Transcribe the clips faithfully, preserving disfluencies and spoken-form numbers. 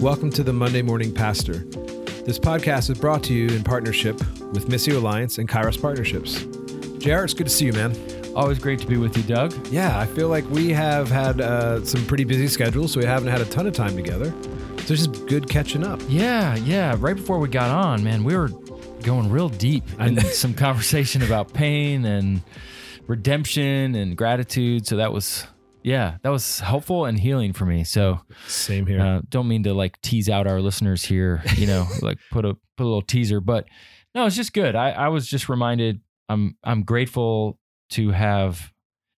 Welcome to the Monday Morning Pastor. This podcast is brought to you in partnership with Missio Alliance and Kairos Partnerships. J R, it's good to see you, man. Always great to be with you, Doug. Yeah, I feel like we have had uh, some pretty busy schedules, so we haven't had a ton of time together. So it's just good catching up. Yeah, yeah. Right before we got on, man, we were going real deep in some conversation about pain and redemption and gratitude. So that was... Yeah, that was helpful and healing for me. So same here. Uh, don't mean to like tease out our listeners here, you know, like put a put a little teaser, but no, it's just good. I, I was just reminded I'm I'm grateful to have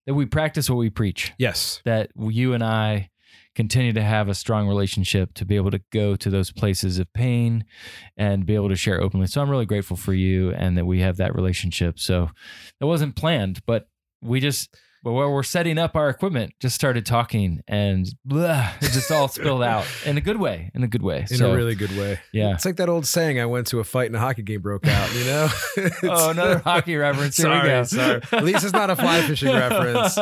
that we practice what we preach. Yes. That you and I continue to have a strong relationship to be able to go to those places of pain and be able to share openly. So I'm really grateful for you and that we have that relationship. So it wasn't planned, but we just But while we're setting up our equipment, just started talking and blah, it just all spilled out in a good way, in a good way. In so, a really good way. Yeah. It's like that old saying, I went to a fight and a hockey game broke out, you know? Oh, another hockey reference. Here sorry, we go. sorry. At least it's not a fly fishing reference.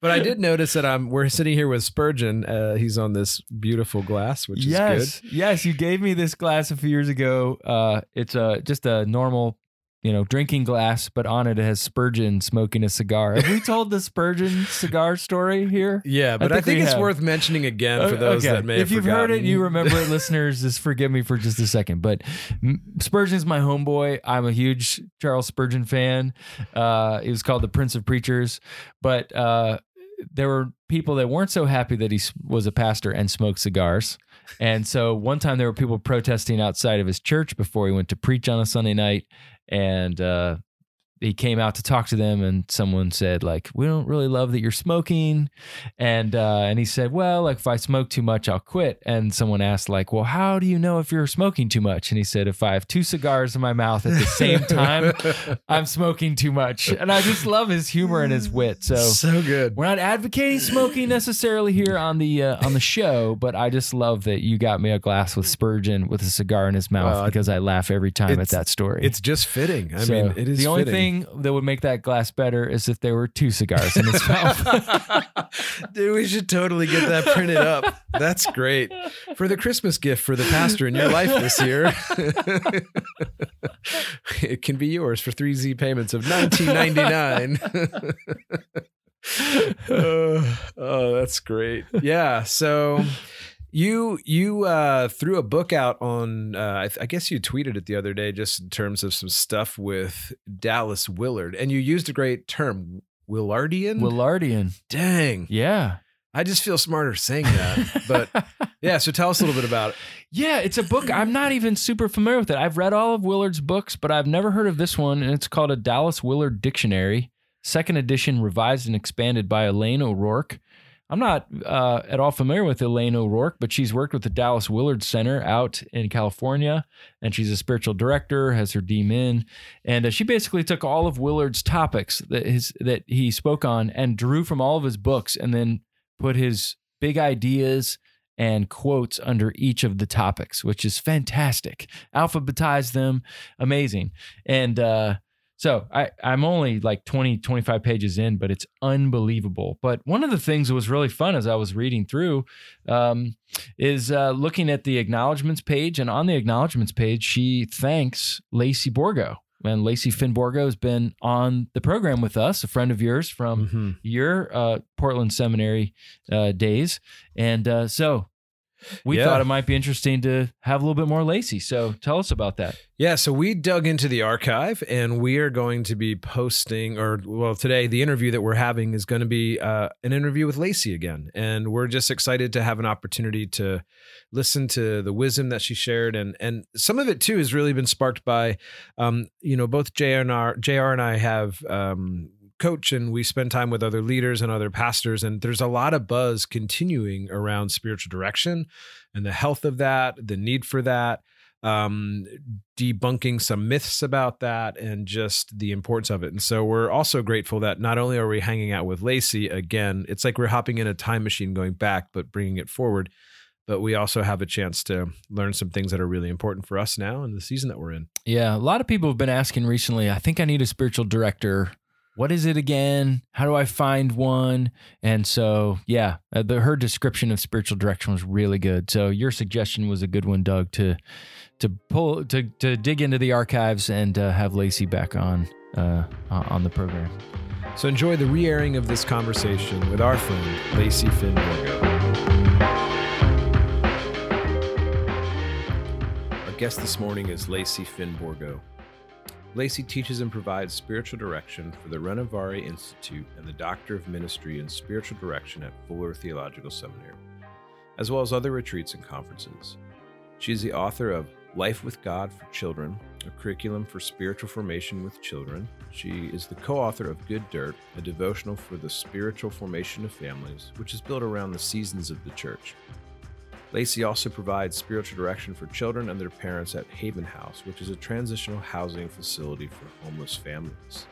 But I did notice that I'm, we're sitting here with Spurgeon. Uh, he's on this beautiful glass, which yes, is good. Yes, you gave me this glass a few years ago. Uh, it's a, just a normal you know, drinking glass, but on it, it has Spurgeon smoking a cigar. Have we told the Spurgeon cigar story here? Yeah, but I think, I think it's have. worth mentioning again for those okay. that may if have If you've forgotten. Heard it, you remember it, listeners, just forgive me for just a second, but Spurgeon's my homeboy. I'm a huge Charles Spurgeon fan. Uh, he was called the Prince of Preachers, but uh, there were people that weren't so happy that he was a pastor and smoked cigars. And so one time there were people protesting outside of his church before he went to preach on a Sunday night. And uh, he came out to talk to them, and someone said, like, we don't really love that you're smoking. And uh, and he said, well, like, if I smoke too much, I'll quit. And someone asked, like, well, how do you know if you're smoking too much? And he said, if I have two cigars in my mouth at the same time, I'm smoking too much. And I just love his humor and his wit. So, so good. We're not advocating smoking necessarily here on the uh, on the show, but I just love that you got me a glass with Spurgeon with a cigar in his mouth uh, because I laugh every time at that story. It's just fitting. I so mean, it is the only fitting. thing that would make that glass better is if there were two cigars in his mouth. Dude, we should totally get that printed up. That's great. For the Christmas gift for the pastor in your life this year, it can be yours for three Z payments of nineteen ninety-nine dollars. oh, oh, that's great. Yeah, so... You you uh, threw a book out on, uh, I, th- I guess you tweeted it the other day, just in terms of some stuff with Dallas Willard. And you used a great term, Willardian? Willardian. Dang. Yeah. I just feel smarter saying that. But yeah, so tell us a little bit about it. Yeah, it's a book. I'm not even super familiar with it. I've read all of Willard's books, but I've never heard of this one. And it's called A Dallas Willard Dictionary, second edition, revised and expanded by Elaine O'Rourke. I'm not uh, at all familiar with Elaine O'Rourke, but she's worked with the Dallas Willard Center out in California, and she's a spiritual director, has her D min, and uh, she basically took all of Willard's topics that his that he spoke on and drew from all of his books and then put his big ideas and quotes under each of the topics, which is fantastic. Alphabetized them. Amazing. And... uh So I, I'm only like twenty, twenty-five pages in, but it's unbelievable. But one of the things that was really fun as I was reading through um, is uh, looking at the acknowledgements page. And on the acknowledgements page, she thanks Lacey Borgo. And Lacey Finn Borgo has been on the program with us, a friend of yours from mm-hmm. your uh, Portland Seminary uh, days. And uh, so... We yeah. thought it might be interesting to have a little bit more Lacey. So tell us about that. Yeah. So we dug into the archive and we are going to be posting or well, today, the interview that we're having is going to be uh, an interview with Lacey again. And we're just excited to have an opportunity to listen to the wisdom that she shared. And, and some of it too has really been sparked by, um, you know, both J R and, R, J R and I have, um, coach and we spend time with other leaders and other pastors. And there's a lot of buzz continuing around spiritual direction and the health of that, the need for that, um, debunking some myths about that and just the importance of it. And so we're also grateful that not only are we hanging out with Lacey again, it's like we're hopping in a time machine going back, but bringing it forward. But we also have a chance to learn some things that are really important for us now in the season that we're in. Yeah. A lot of people have been asking recently, I think I need a spiritual director. what is it again? How do I find one? And so, yeah, the, her description of spiritual direction was really good. So your suggestion was a good one, Doug, to to pull to to dig into the archives and uh, have Lacey back on uh, on the program. So enjoy the re-airing of this conversation with our friend Lacey Finn Borgo. Our guest this morning is Lacey Finn Borgo. Lacey teaches and provides spiritual direction for the Renovaré Institute and the Doctor of Ministry in Spiritual Direction at Fuller Theological Seminary, as well as other retreats and conferences. She is the author of Life with God for Children, a curriculum for spiritual formation with children. She is the co-author of Good Dirt, a devotional for the spiritual formation of families, which is built around the seasons of the church. Lacey also provides spiritual direction for children and their parents at Haven House, which is a transitional housing facility for homeless families.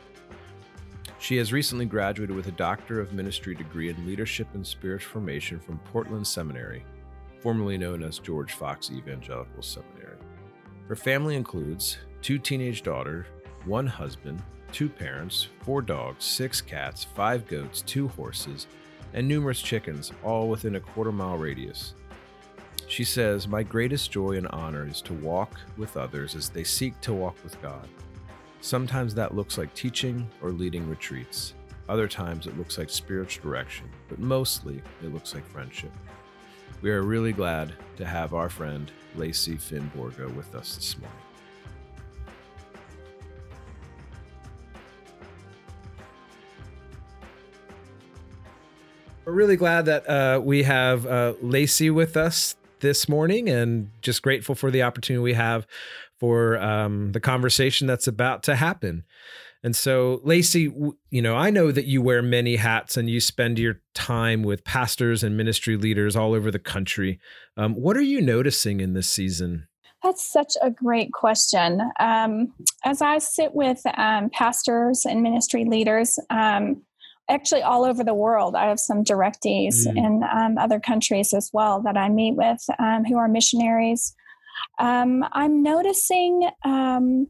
She has recently graduated with a Doctor of Ministry degree in Leadership and Spiritual Formation from Portland Seminary, formerly known as George Fox Evangelical Seminary. Her family includes two teenage daughters, one husband, two parents, four dogs, six cats, five goats, two horses, and numerous chickens, all within a quarter-mile radius. She says, "My greatest joy and honor is to walk with others as they seek to walk with God. Sometimes that looks like teaching or leading retreats. Other times it looks like spiritual direction, but mostly it looks like friendship." We are really glad to have our friend Lacey Finn Borgo with us this morning. We're really glad that uh, we have uh, Lacey with us this morning, and just grateful for the opportunity we have for um, the conversation that's about to happen. And so, Lacey, you know, I know that you wear many hats and you spend your time with pastors and ministry leaders all over the country. Um, what are you noticing in this season? That's such a great question. Um, as I sit with um, pastors and ministry leaders, um, actually all over the world, I have some directees mm. in um, other countries as well that I meet with um, who are missionaries. Um, I'm noticing um,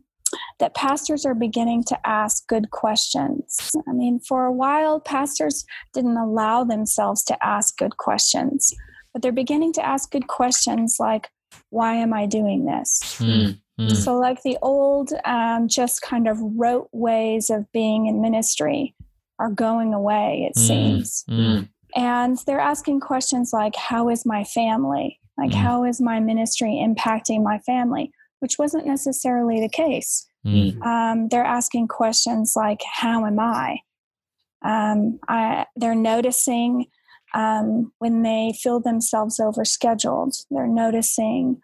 that pastors are beginning to ask good questions. I mean, for a while, pastors didn't allow themselves to ask good questions, but they're beginning to ask good questions like, why am I doing this? Mm, mm. So like the old um, just kind of rote ways of being in ministry are going away, it mm, seems. Mm. And they're asking questions like, how is my family? Like, mm. how is my ministry impacting my family? Which wasn't necessarily the case. Mm. Um, they're asking questions like, how am I? Um, I they're noticing um, when they feel themselves overscheduled. They're noticing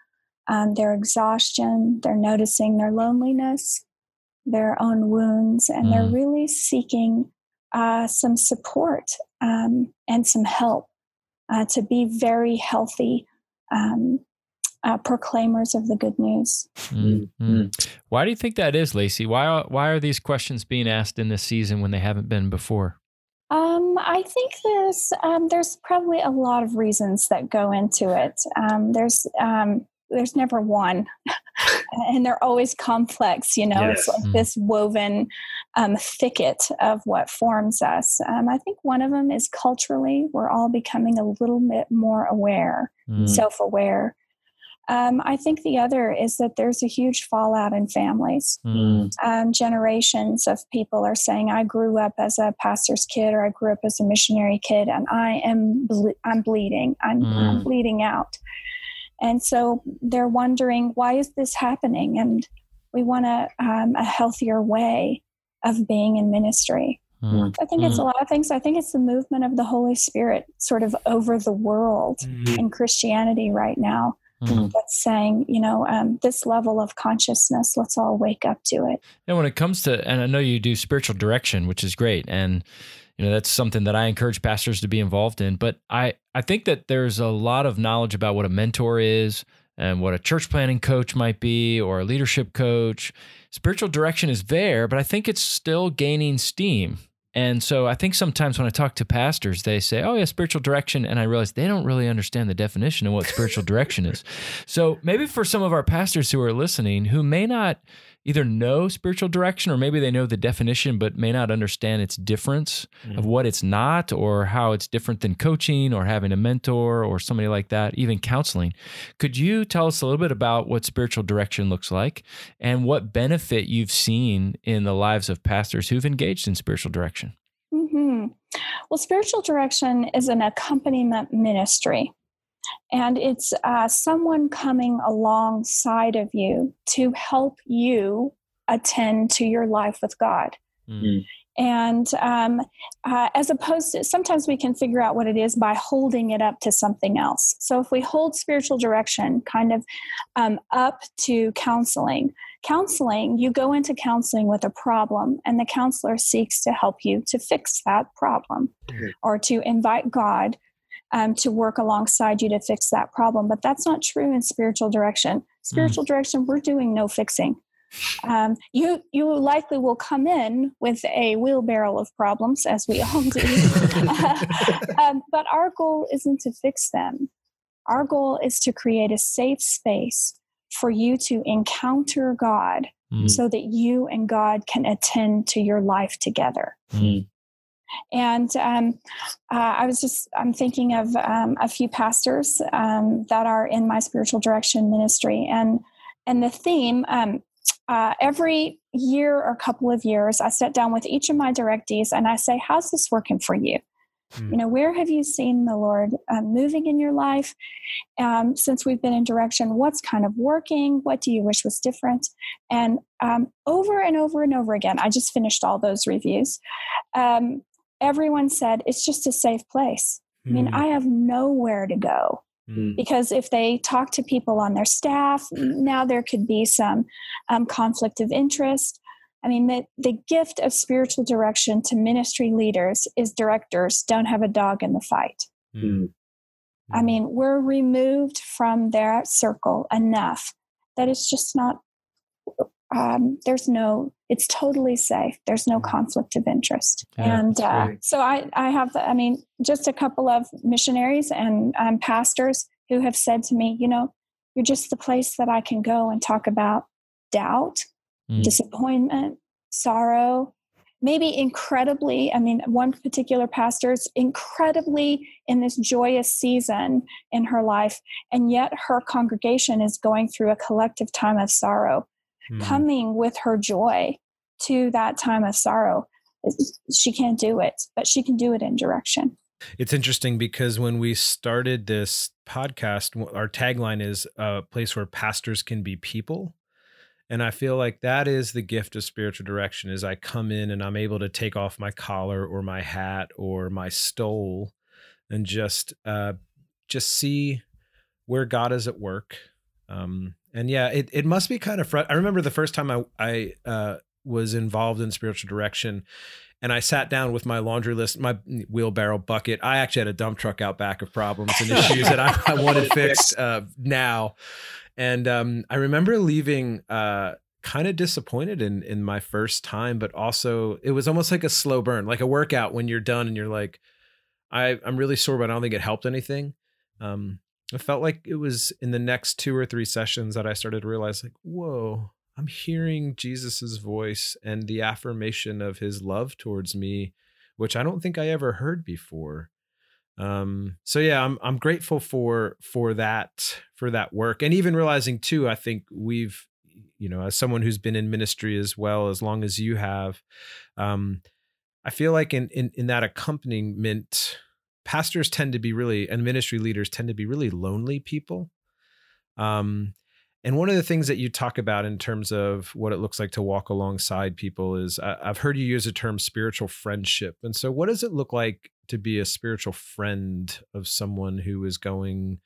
um, their exhaustion. They're noticing their loneliness, their own wounds, and mm. they're really seeking uh, some support um, and some help uh, to be very healthy um Uh, proclaimers of the good news. Mm-hmm. Why do you think that is, Lacey? Why why are these questions being asked in this season when they haven't been before? Um, I think there's um, there's probably a lot of reasons that go into it. Um, there's um, there's never one, and they're always complex. You know, yes. It's like mm-hmm. this woven um, thicket of what forms us. Um, I think one of them is culturally, we're all becoming a little bit more aware, mm. self-aware. Um, I think the other is that there's a huge fallout in families. Mm. Um, generations of people are saying, "I grew up as a pastor's kid, or I grew up as a missionary kid, and I am ble- I'm bleeding. I'm, mm. I'm bleeding out." And so they're wondering, why is this happening? And we want a, um, a healthier way of being in ministry. Mm. I think mm. it's a lot of things. I think it's the movement of the Holy Spirit, sort of over the world mm. in Christianity right now. Mm-hmm. That's saying, you know, um, this level of consciousness, let's all wake up to it. And when it comes to, and I know you do spiritual direction, which is great. And, you know, that's something that I encourage pastors to be involved in. But I, I think that there's a lot of knowledge about what a mentor is and what a church planning coach might be or a leadership coach. Spiritual direction is there, but I think it's still gaining steam. And so I think sometimes when I talk to pastors, they say, oh, yeah, spiritual direction. And I realize they don't really understand the definition of what spiritual direction is. So maybe for some of our pastors who are listening, who may not either know spiritual direction, or maybe they know the definition but may not understand its difference mm. of what it's not, or how it's different than coaching or having a mentor or somebody like that, even counseling. Could you tell us a little bit about what spiritual direction looks like and what benefit you've seen in the lives of pastors who've engaged in spiritual direction? Mm-hmm. Well, spiritual direction is an accompaniment ministry. And it's uh, someone coming alongside of you to help you attend to your life with God. Mm-hmm. And um, uh, as opposed to, sometimes we can figure out what it is by holding it up to something else. So if we hold spiritual direction kind of um, up to counseling, counseling, you go into counseling with a problem, and the counselor seeks to help you to fix that problem mm-hmm. or to invite God Um, to work alongside you to fix that problem. But that's not true in spiritual direction. Spiritual mm. direction, we're doing no fixing. Um, you you likely will come in with a wheelbarrow of problems, as we all do. um, but our goal isn't to fix them. Our goal is to create a safe space for you to encounter God mm. so that you and God can attend to your life together. Mm. And um, uh, I was just, I'm thinking of um, a few pastors um, that are in my spiritual direction ministry. And and the theme, um, uh, every year or couple of years, I sit down with each of my directees and I say, how's this working for you? Mm. You know, where have you seen the Lord uh, moving in your life um, since we've been in direction? What's kind of working? What do you wish was different? And um, over and over and over again, I just finished all those reviews. Um, Everyone said, it's just a safe place. I mean, mm. I have nowhere to go mm. because if they talk to people on their staff, now there could be some um, conflict of interest. I mean, the, the gift of spiritual direction to ministry leaders is directors don't have a dog in the fight. Mm. I mean, we're removed from their circle enough that it's just not, um, there's no, it's totally safe. There's no conflict of interest. Yeah, and uh, so I, I have, I mean, just a couple of missionaries and um, pastors who have said to me, you know, you're just the place that I can go and talk about doubt, mm. disappointment, sorrow, maybe incredibly, I mean, one particular pastor is incredibly in this joyous season in her life, and yet her congregation is going through a collective time of sorrow. Mm. Coming with her joy to that time of sorrow, she can't do it, but she can do it in direction. It's interesting because when we started this podcast, our tagline is a place where pastors can be people. And I feel like that is the gift of spiritual direction is I come in and I'm able to take off my collar or my hat or my stole and just, uh, just see where God is at work. Um, And yeah, it, it must be kind of fr- I remember the first time I, I uh, was involved in spiritual direction and I sat down with my laundry list, my wheelbarrow bucket. I actually had a dump truck out back of problems and issues that I, I wanted fixed uh, now. And um, I remember leaving uh, kind of disappointed in, in my first time, but also it was almost like a slow burn, like a workout when you're done and you're like, I, I'm really sore, but I don't think it helped anything. Um, I felt like it was in the next two or three sessions that I started to realize like, whoa, I'm hearing Jesus's voice and the affirmation of his love towards me, which I don't think I ever heard before. Um, so yeah, I'm, I'm grateful for, for that, for that work. And even realizing too, I think we've, you know, as someone who's been in ministry as well, as long as you have, um, I feel like in, in, in that accompaniment, pastors tend to be really, and ministry leaders tend to be really lonely people. Um, and one of the things that you talk about in terms of what it looks like to walk alongside people is I, I've heard you use the term spiritual friendship. And so what does it look like to be a spiritual friend of someone who is going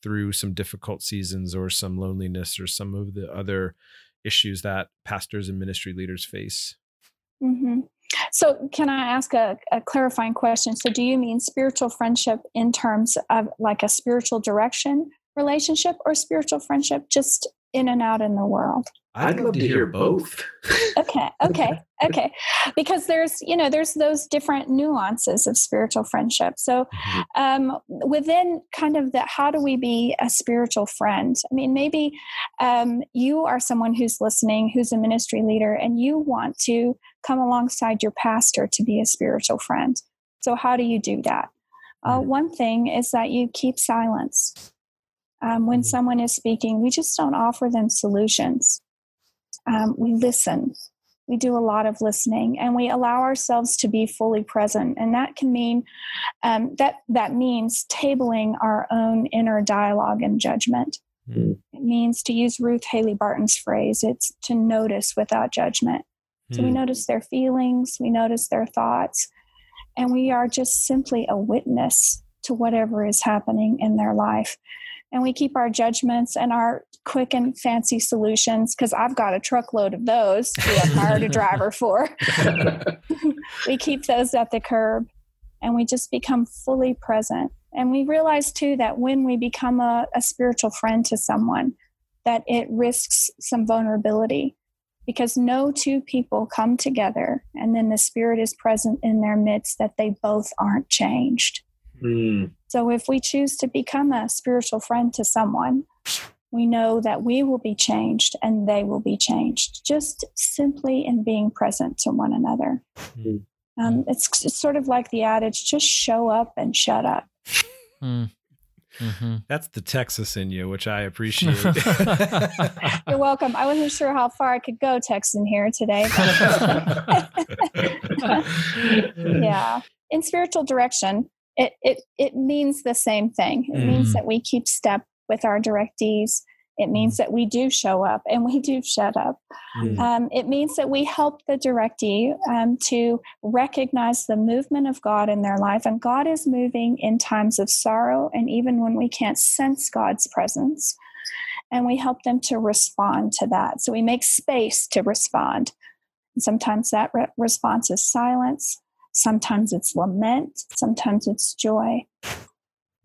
through some difficult seasons or some loneliness or some of the other issues that pastors and ministry leaders face? Mm-hmm. So can I ask a, a clarifying question? So do you mean spiritual friendship in terms of like a spiritual direction relationship or spiritual friendship just in and out in the world? I'd, I'd love, love to, to hear both. Okay, okay, okay. Because there's, you know, there's those different nuances of spiritual friendship. So um, within kind of the, how do we be a spiritual friend? I mean, maybe um, you are someone who's listening, who's a ministry leader, and you want to come alongside your pastor to be a spiritual friend. So how do you do that? Uh, one thing is that you keep silence. Um, when someone is speaking, we just don't offer them solutions. Um, we listen. We do a lot of listening, and we allow ourselves to be fully present. And that can mean um, that that means tabling our own inner dialogue and judgment. Mm. It means, to use Ruth Haley Barton's phrase, it's to notice without judgment. Mm. So we notice their feelings, we notice their thoughts, and we are just simply a witness to whatever is happening in their life. And we keep our judgments and our quick and fancy solutions, because I've got a truckload of those who I've hired a driver for. We keep those at the curb, and we just become fully present. And we realize, too, that when we become a, a spiritual friend to someone, that it risks some vulnerability, because no two people come together and then the Spirit is present in their midst that they both aren't changed. Mm. So if we choose to become a spiritual friend to someone, we know that we will be changed and they will be changed, just simply in being present to one another. Mm. Um, it's, it's sort of like the adage, just show up and shut up. Mm. Mm-hmm. That's the Texas in you, which I appreciate. You're welcome. I wasn't sure how far I could go Texan here today. Yeah. In spiritual direction, It it it means the same thing. It mm. means that we keep step with our directees. It means that we do show up and we do shut up. Mm. Um, it means that we help the directee um, to recognize the movement of God in their life. And God is moving in times of sorrow and even when we can't sense God's presence. And we help them to respond to that. So we make space to respond. And sometimes that re- response is silence. Sometimes it's lament, sometimes it's joy.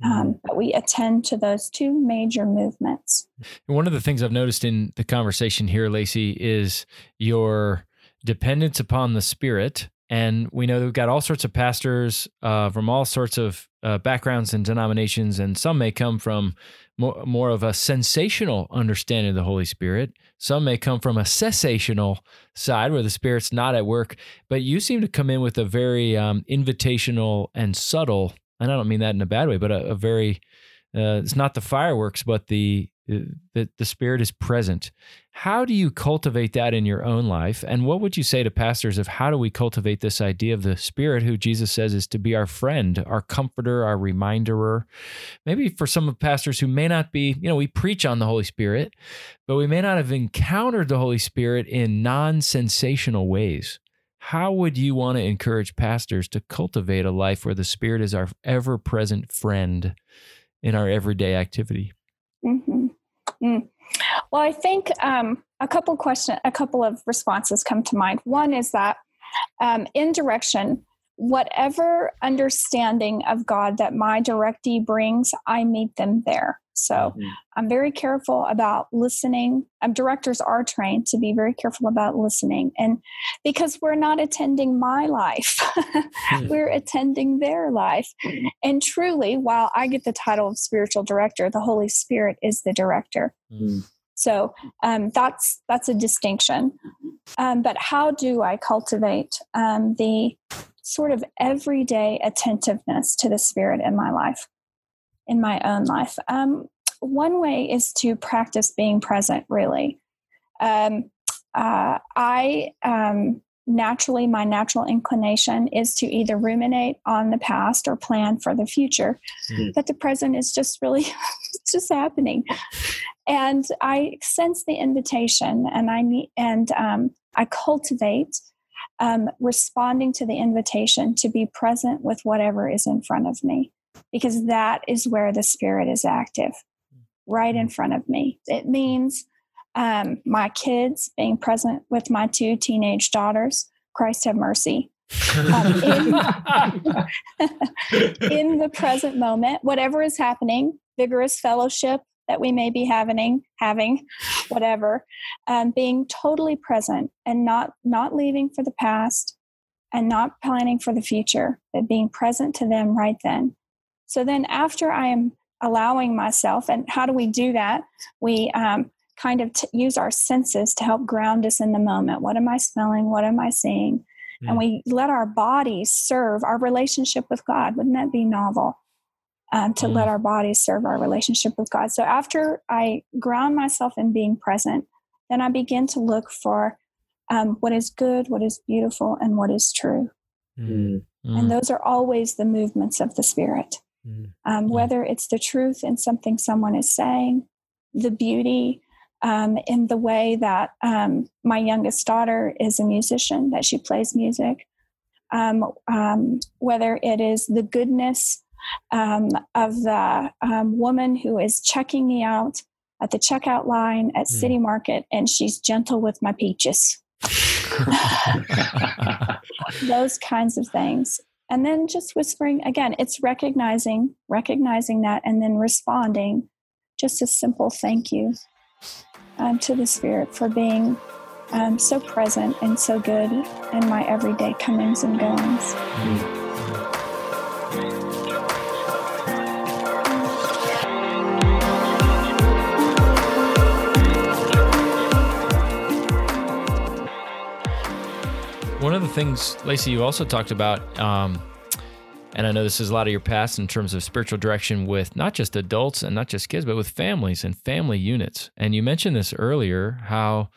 Um, but we attend to those two major movements. One of the things I've noticed in the conversation here, Lacey, is your dependence upon the Spirit. And we know that we've got all sorts of pastors uh, from all sorts of uh, backgrounds and denominations, and some may come from more, more of a sensational understanding of the Holy Spirit. Some may come from a cessational side where the Spirit's not at work, but you seem to come in with a very um, invitational and subtle, and I don't mean that in a bad way, but a, a very, uh, it's not the fireworks, but the, the, the Spirit is present. How do you cultivate that in your own life? And what would you say to pastors of how do we cultivate this idea of the Spirit, who Jesus says is to be our friend, our comforter, our reminderer? Maybe for some of pastors who may not be, you know, we preach on the Holy Spirit, but we may not have encountered the Holy Spirit in non-sensational ways. How would you want to encourage pastors to cultivate a life where the Spirit is our ever-present friend in our everyday activity? Mm-hmm. Mm. Well, I think um, a couple question, a couple of responses come to mind. One is that um, in direction, whatever understanding of God that my directee brings, I meet them there. So mm-hmm. I'm very careful about listening. Um, directors are trained to be very careful about listening. And because we're not attending my life, mm-hmm. we're attending their life. Mm-hmm. And truly, while I get the title of spiritual director, the Holy Spirit is the director. Mm-hmm. So um, that's that's a distinction. Um, but how do I cultivate um, the sort of everyday attentiveness to the Spirit in my life, in my own life? Um, one way is to practice being present, really. Um, uh, I um, naturally, my natural inclination is to either ruminate on the past or plan for the future. Mm-hmm. But the present is just really, it's just happening. And I sense the invitation, and I need, and um, I cultivate um, responding to the invitation to be present with whatever is in front of me, because that is where the Spirit is active, right in front of me. It means um, my kids, being present with my two teenage daughters. Christ have mercy. Um, in, in the present moment, whatever is happening, vigorous fellowship, that we may be having, having, whatever, um, being totally present and not, not leaving for the past and not planning for the future, but being present to them right then. So then after I am allowing myself, and how do we do that? We um, kind of t- use our senses to help ground us in the moment. What am I smelling? What am I seeing? Mm. And we let our bodies serve our relationship with God. Wouldn't that be novel? Um, to mm. let our bodies serve our relationship with God. So after I ground myself in being present, then I begin to look for um, what is good, what is beautiful, and what is true. Mm. Mm. And those are always the movements of the Spirit. Mm. Um, whether it's the truth in something someone is saying, the beauty um, in the way that um, my youngest daughter is a musician, that she plays music, um, um, whether it is the goodness Um, of the um, woman who is checking me out at the checkout line at mm. City Market, and she's gentle with my peaches. Those kinds of things. And then just whispering, again, it's recognizing, recognizing that, and then responding, just a simple thank you um, to the Spirit for being um, so present and so good in my everyday comings and goings. Mm. One of the things, Lacey, you also talked about, um, and I know this is a lot of your past in terms of spiritual direction with not just adults and not just kids, but with families and family units. And you mentioned this earlier, how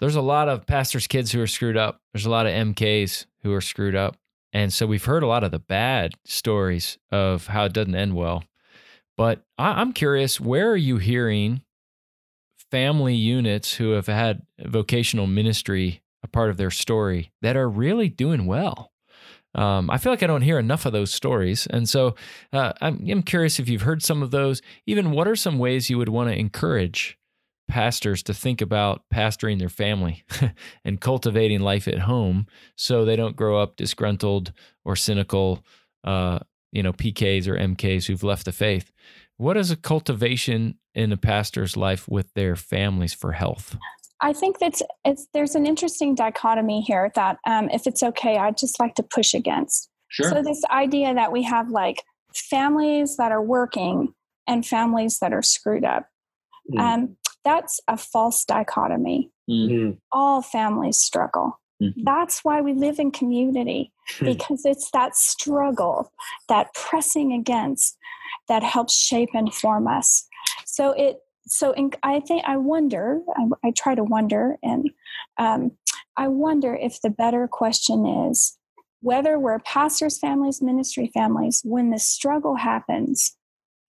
there's a lot of pastors' kids who are screwed up. There's a lot of M Ks who are screwed up. And so we've heard a lot of the bad stories of how it doesn't end well. But I- I'm curious, where are you hearing family units who have had vocational ministry a part of their story that are really doing well? Um, I feel like I don't hear enough of those stories. And so uh, I'm, I'm curious if you've heard some of those. Even what are some ways you would want to encourage pastors to think about pastoring their family and cultivating life at home so they don't grow up disgruntled or cynical, uh, you know, P Ks or M Ks who've left the faith? What is a cultivation in a pastor's life with their families for health? I think that's it's. There's an interesting dichotomy here that um, if it's okay, I'd just like to push against. Sure. So this idea that we have like families that are working and families that are screwed up, mm. um, that's a false dichotomy. Mm-hmm. All families struggle. Mm-hmm. That's why we live in community, because it's that struggle, that pressing against, that helps shape and form us. So it. So in, I think I wonder, I, I try to wonder, and um, I wonder if the better question is whether we're pastors' families, ministry families, when the struggle happens,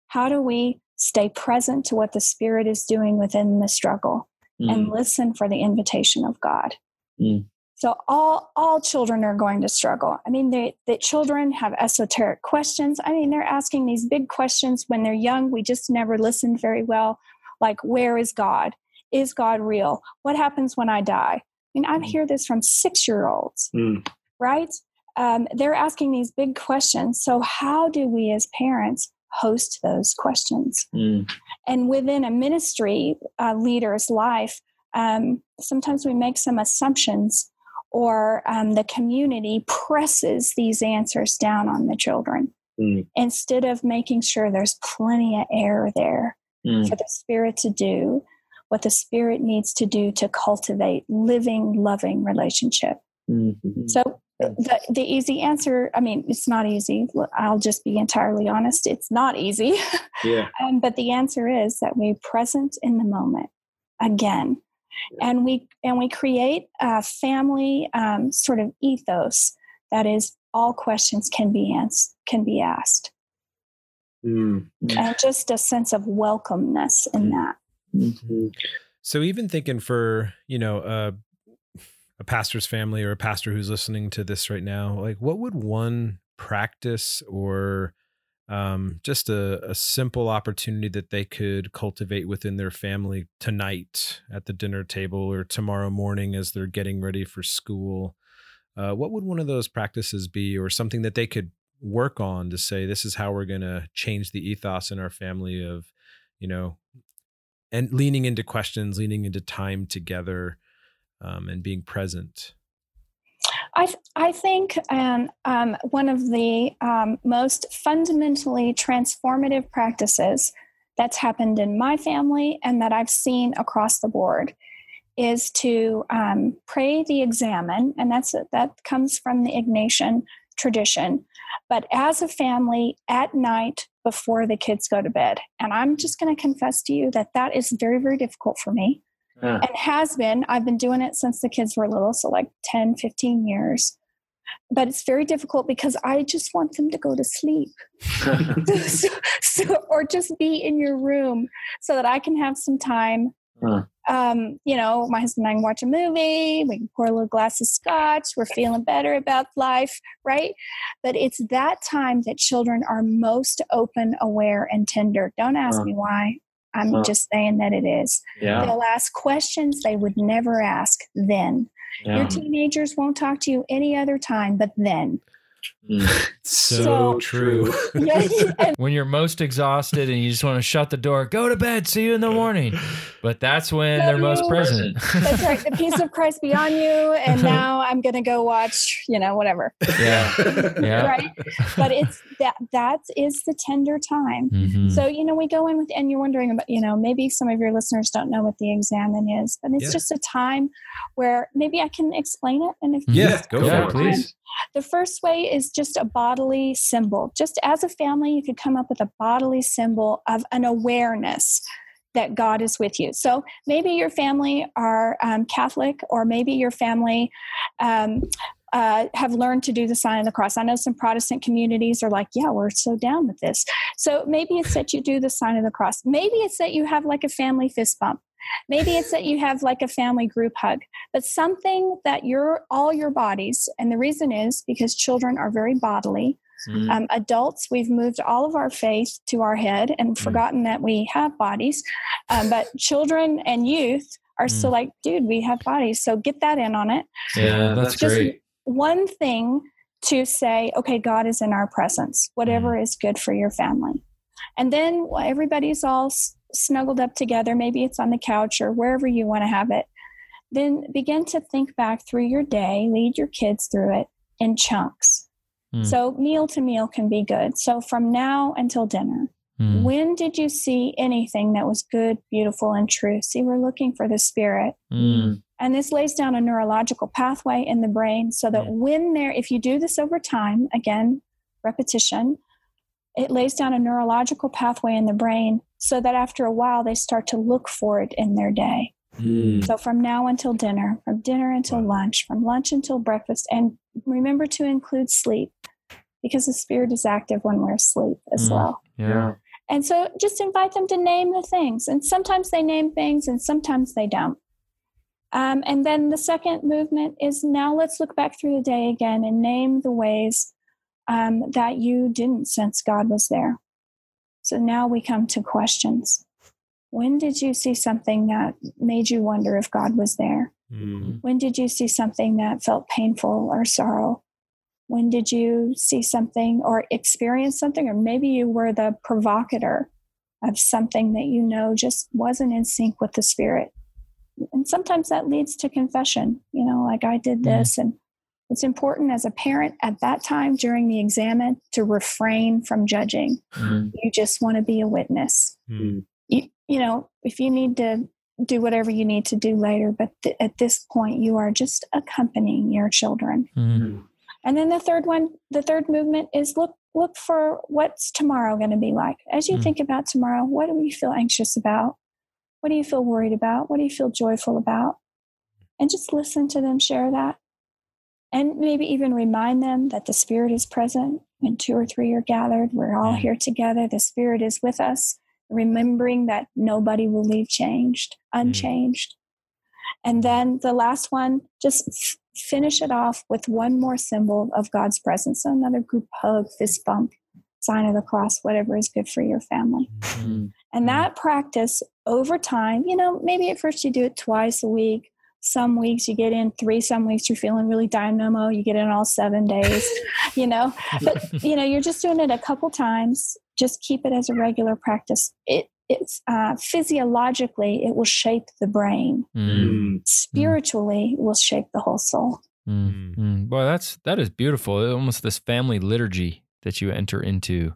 how do we stay present to what the Spirit is doing within the struggle mm. and listen for the invitation of God? Mm. So all all children are going to struggle. I mean, they, the children have esoteric questions. I mean, they're asking these big questions when they're young. We just never listened very well. Like, where is God? Is God real? What happens when I die? I mean, I hear this from six-year-olds, mm. right? Um, they're asking these big questions. So how do we as parents host those questions? Mm. And within a ministry uh, leader's life, um, sometimes we make some assumptions, or um, the community presses these answers down on the children mm. instead of making sure there's plenty of air there. Mm. For the Spirit to do what the Spirit needs to do to cultivate living, loving relationship. Mm-hmm. So the, the easy answer, I mean, it's not easy. I'll just be entirely honest. It's not easy. Yeah. um, but the answer is that we're present in the moment again. Yeah. And we, and we create a family um, sort of ethos that is all questions can be ans- can be asked. Mm. And just a sense of welcomeness in that. Mm-hmm. So even thinking for, you know, uh, a pastor's family or a pastor who's listening to this right now, like what would one practice or um, just a, a simple opportunity that they could cultivate within their family tonight at the dinner table or tomorrow morning as they're getting ready for school? Uh, what would one of those practices be, or something that they could work on to say, this is how we're going to change the ethos in our family of you know, and leaning into questions, leaning into time together, um, and being present? I th- I think um, um, one of the um, most fundamentally transformative practices that's happened in my family and that I've seen across the board is to um, pray the examen, and that's that comes from the Ignatian tradition, but as a family at night before the kids go to bed. And I'm just going to confess to you that that is very, very difficult for me. Yeah. And has been. I've been doing it since the kids were little, so like ten, fifteen years. But it's very difficult because I just want them to go to sleep so, so, or just be in your room so that I can have some time. Huh. Um, you know, my husband and I can watch a movie, we can pour a little glass of scotch, we're feeling better about life, right? But it's that time that children are most open, aware, and tender. Don't ask huh. me why. I'm huh. just saying that it is. Yeah. They'll ask questions they would never ask then. Yeah. Your teenagers won't talk to you any other time but then. Mm. So, so true. Yeah, yeah. When you're most exhausted and you just want to shut the door, go to bed, see you in the morning. But that's when so they're you, most present. That's right. The peace of Christ be on you. And now I'm going to go watch, you know, whatever. Yeah. yeah. Right. But it's that, that is the tender time. Mm-hmm. So, you know, we go in with, and you're wondering about, you know, maybe some of your listeners don't know what the examen is, but it's yeah. just a time where maybe I can explain it. And if yeah, go for it, please. The first way is just a bodily symbol. Just as a family, you could come up with a bodily symbol of an awareness that God is with you. So maybe your family are um, Catholic, or maybe your family um, uh, have learned to do the sign of the cross. I know some Protestant communities are like, yeah, we're so down with this. So maybe it's that you do the sign of the cross. Maybe it's that you have like a family fist bump. Maybe it's that you have like a family group hug, but something that you're all your bodies. And the reason is because children are very bodily. Mm. Um, adults, we've moved all of our faith to our head and mm. forgotten that we have bodies. Um, but children and youth are mm. still like, dude, we have bodies. So get that in on it. Yeah, that's just great. One thing to say, okay, God is in our presence, whatever mm. is good for your family. And then well, everybody's all snuggled up together. Maybe it's on the couch or wherever you want to have it. Then begin to think back through your day, lead your kids through it in chunks. Mm. So meal to meal can be good. So from now until dinner, mm. when did you see anything that was good, beautiful, and true? See, we're looking for the Spirit. Mm. And this lays down a neurological pathway in the brain so that yeah. when there, if you do this over time, again, repetition, it lays down a neurological pathway in the brain so that after a while they start to look for it in their day. Mm. So from now until dinner, from dinner until wow. lunch, from lunch until breakfast, and remember to include sleep because the Spirit is active when we're asleep as mm. well. Yeah. And so just invite them to name the things. And sometimes they name things and sometimes they don't. Um, and then the second movement is now let's look back through the day again and name the ways Um, that you didn't sense God was there. So now we come to questions. When did you see something that made you wonder if God was there? Mm-hmm. When did you see something that felt painful or sorrow? When did you see something or experience something? Or maybe you were the provocateur of something that you know just wasn't in sync with the Spirit. And sometimes that leads to confession. You know, like I did this mm-hmm. and it's important as a parent at that time during the examen to refrain from judging. Mm. You just want to be a witness. Mm. You, you know, if you need to do whatever you need to do later, but th- at this point you are just accompanying your children. Mm. And then the third one, the third movement is look, look for what's tomorrow going to be like. As you mm. think about tomorrow, what do you feel anxious about? What do you feel worried about? What do you feel joyful about? And just listen to them share that. And maybe even remind them that the Spirit is present. When two or three are gathered, we're all here together. The Spirit is with us, remembering that nobody will leave changed, unchanged. Mm. And then the last one, just f- finish it off with one more symbol of God's presence. So another group hug, fist bump, sign of the cross, whatever is good for your family. Mm. And that practice over time, you know, maybe at first you do it twice a week. Some weeks you get in three, some weeks you're feeling really dynamo, you get in all seven days, you know, but you know, you're just doing it a couple times, just keep it as a regular practice. It it's uh, physiologically, it will shape the brain. Mm. Spiritually, it will shape the whole soul. Mm. Mm. Boy, that's, that is beautiful. It's almost this family liturgy that you enter into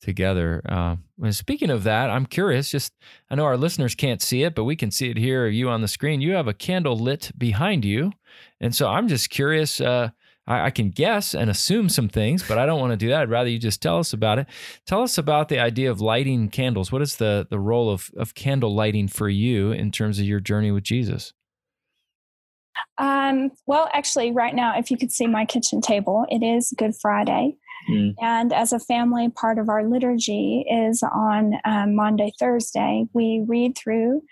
together. Uh, and speaking of that, I'm curious, just, I know our listeners can't see it, but we can see it here, you on the screen. You have a candle lit behind you. And so I'm just curious, uh, I, I can guess and assume some things, but I don't want to do that. I'd rather you just tell us about it. Tell us about the idea of lighting candles. What is the the role of, of candle lighting for you in terms of your journey with Jesus? Um, well, actually, right now, if you could see my kitchen table, it is Good Friday. Mm. And as a family, part of our liturgy is on um, Monday, Thursday, we read through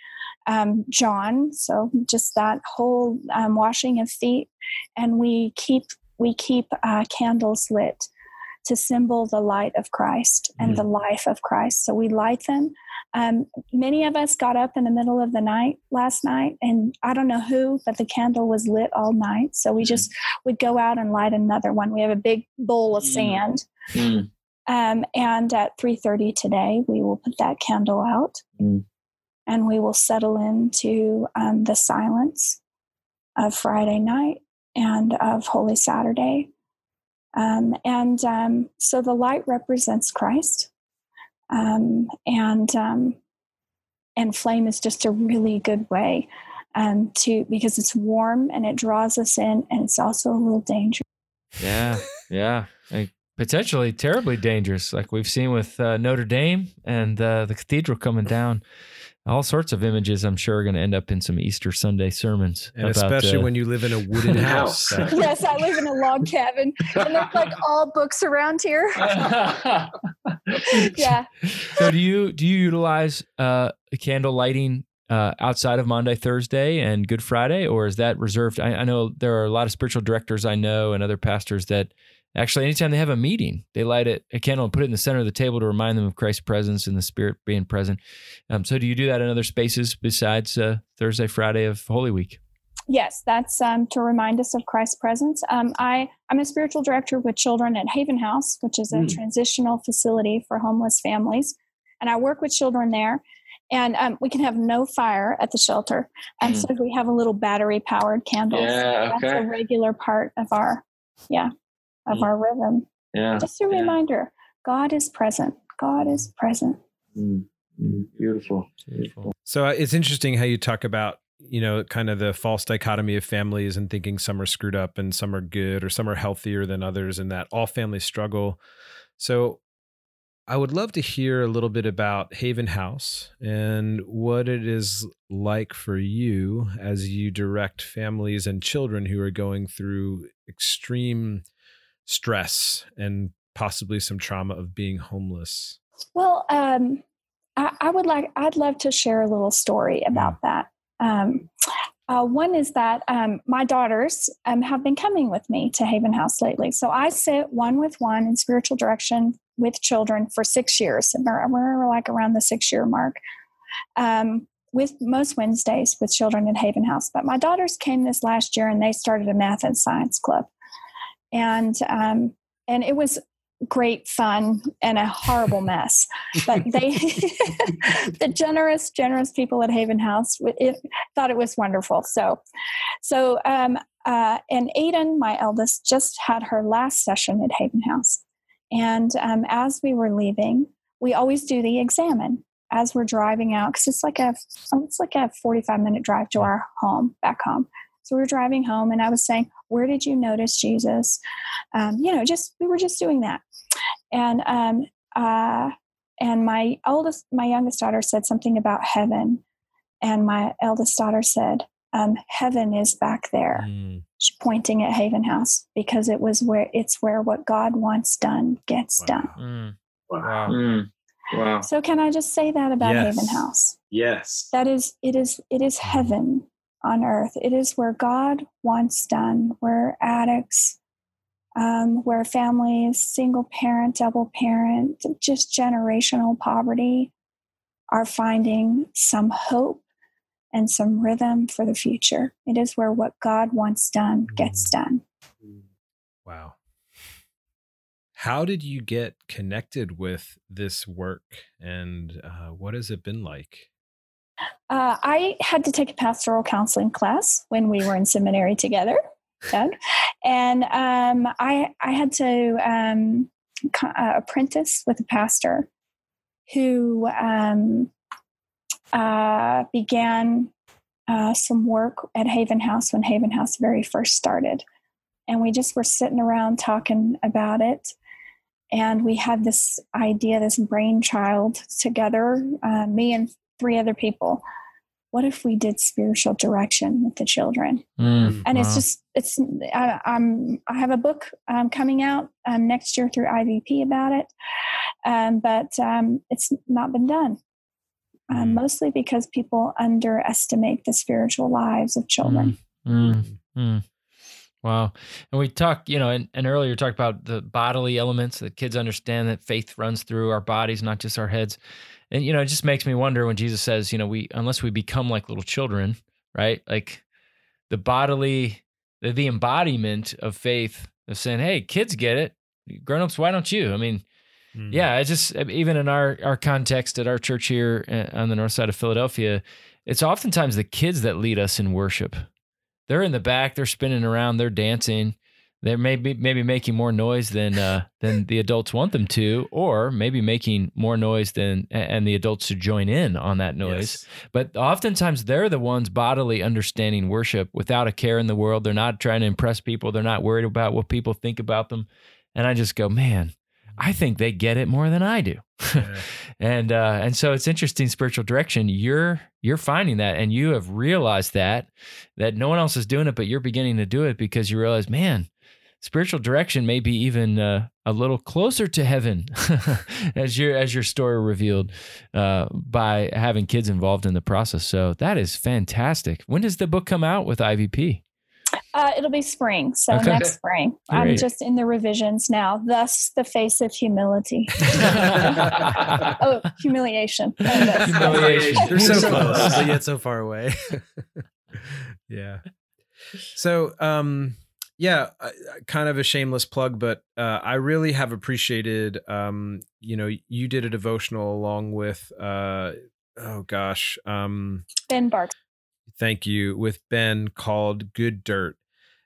um, John. So just that whole um, washing of feet. And we keep we keep uh, candles lit to symbol the light of Christ and mm. the life of Christ. So we light them. Um, many of us got up in the middle of the night last night, and I don't know who, but the candle was lit all night. So we mm. just would go out and light another one. We have a big bowl of mm. sand. Mm. Um, and at three thirty today, we will put that candle out mm. and we will settle into um, the silence of Friday night and of Holy Saturday. Um, and um, so the light represents Christ, um, and um, and flame is just a really good way um, to, because it's warm and it draws us in, and it's also a little dangerous. Yeah, yeah, like potentially terribly dangerous, like we've seen with uh, Notre Dame and uh, the cathedral coming down. All sorts of images, I'm sure, are going to end up in some Easter Sunday sermons. And about, especially uh, when you live in a wooden house. Yes, I live in a log cabin. And that's like all books around here. Yeah. So do you do you utilize uh, candle lighting uh, outside of Monday, Thursday, and Good Friday? Or is that reserved? I, I know there are a lot of spiritual directors I know and other pastors that actually, anytime they have a meeting, they light a, a candle and put it in the center of the table to remind them of Christ's presence and the Spirit being present. Um, so do you do that in other spaces besides uh, Thursday, Friday of Holy Week? Yes, that's um, to remind us of Christ's presence. Um, I, I'm a spiritual director with children at Haven House, which is a mm. transitional facility for homeless families. And I work with children there. And um, we can have no fire at the shelter. And mm. so we have a little battery-powered candle. Yeah, so that's okay. A regular part of our, yeah. of our rhythm. Yeah. Just a reminder, yeah. God is present. God is present. Mm, mm, beautiful. Beautiful. So uh, it's interesting how you talk about, you know, kind of the false dichotomy of families and thinking some are screwed up and some are good or some are healthier than others, and that all families struggle. So I would love to hear a little bit about Haven House and what it is like for you as you direct families and children who are going through extreme stress and possibly some trauma of being homeless. Well, um, I, I would like, I'd love to share a little story about yeah. that. Um, uh, one is that um, my daughters um, have been coming with me to Haven House lately. So I sit one with one in spiritual direction with children for six years. And we're, we're like around the six year mark um, with most Wednesdays with children at Haven House. But my daughters came this last year and they started a math and science club. And, um, and it was great fun and a horrible mess, but they, the generous, generous people at Haven House it, thought it was wonderful. So, so, um, uh, and Aiden, my eldest, just had her last session at Haven House. And, um, as we were leaving, we always do the examine as we're driving out. Cause it's like a, it's like a forty-five minute drive to our home back home. So we were driving home and I was saying, where did you notice Jesus? Um, you know, just, we were just doing that. And, um, uh, and my oldest, my youngest daughter said something about heaven. And my eldest daughter said, um, heaven is back there. Mm. She's pointing at Haven House because it was where it's where what God wants done gets wow. done. Mm. Wow. Mm. Wow. So can I just say that about yes. Haven House? Yes. That is, it is, it is heaven on earth. It is where God wants done, where addicts, um, where families, single parent, double parent, just generational poverty are finding some hope and some rhythm for the future. It is where what God wants done gets done. Wow. How did you get connected with this work, and uh, what has it been like? Uh, I had to take a pastoral counseling class when we were in seminary together, Doug. And um, I, I had to um, uh, apprentice with a pastor who um, uh, began uh, some work at Haven House when Haven House very first started. And we just were sitting around talking about it. And we had this idea, this brainchild together, uh, me and three other people. What if we did spiritual direction with the children? Mm, and wow. it's just, it's, I, I'm, I have a book um, coming out um, next year through I V P about it. Um, but um, it's not been done. Um, mm. Mostly because people underestimate the spiritual lives of children. Mm, mm, mm. Wow. And we talked, you know, and, and earlier talked about the bodily elements, that kids understand that faith runs through our bodies, not just our heads. And, you know, it just makes me wonder when Jesus says, you know, we, unless we become like little children, right? Like the bodily, the, the embodiment of faith of saying, hey, kids get it. Grownups, why don't you? I mean, mm-hmm. yeah, it's just, even in our, our context at our church here on the north side of Philadelphia, it's oftentimes the kids that lead us in worship. They're in the back. They're spinning around. They're dancing. They're maybe maybe making more noise than uh, than the adults want them to, or maybe making more noise than and the adults should join in on that noise. Yes. But oftentimes they're the ones bodily understanding worship without a care in the world. They're not trying to impress people. They're not worried about what people think about them. And I just go, man, I think they get it more than I do. Yeah. and uh, and so it's interesting, spiritual direction. You're you're finding that, and you have realized that that no one else is doing it, but you're beginning to do it because you realize, man, spiritual direction may be even uh, a little closer to heaven, as your as your story revealed uh, by having kids involved in the process. So that is fantastic. When does the book come out with I V P? Uh, it'll be spring. So okay. next spring. Great. I'm just in the revisions now. Thus the face of humility. oh, humiliation. Humiliation. They're so close, but yet so far away. yeah. So, um, yeah, uh, kind of a shameless plug, but uh, I really have appreciated, um, you know, you did a devotional along with, uh, oh gosh. Um, Ben Barks. Thank you, with Ben, called Good Dirt.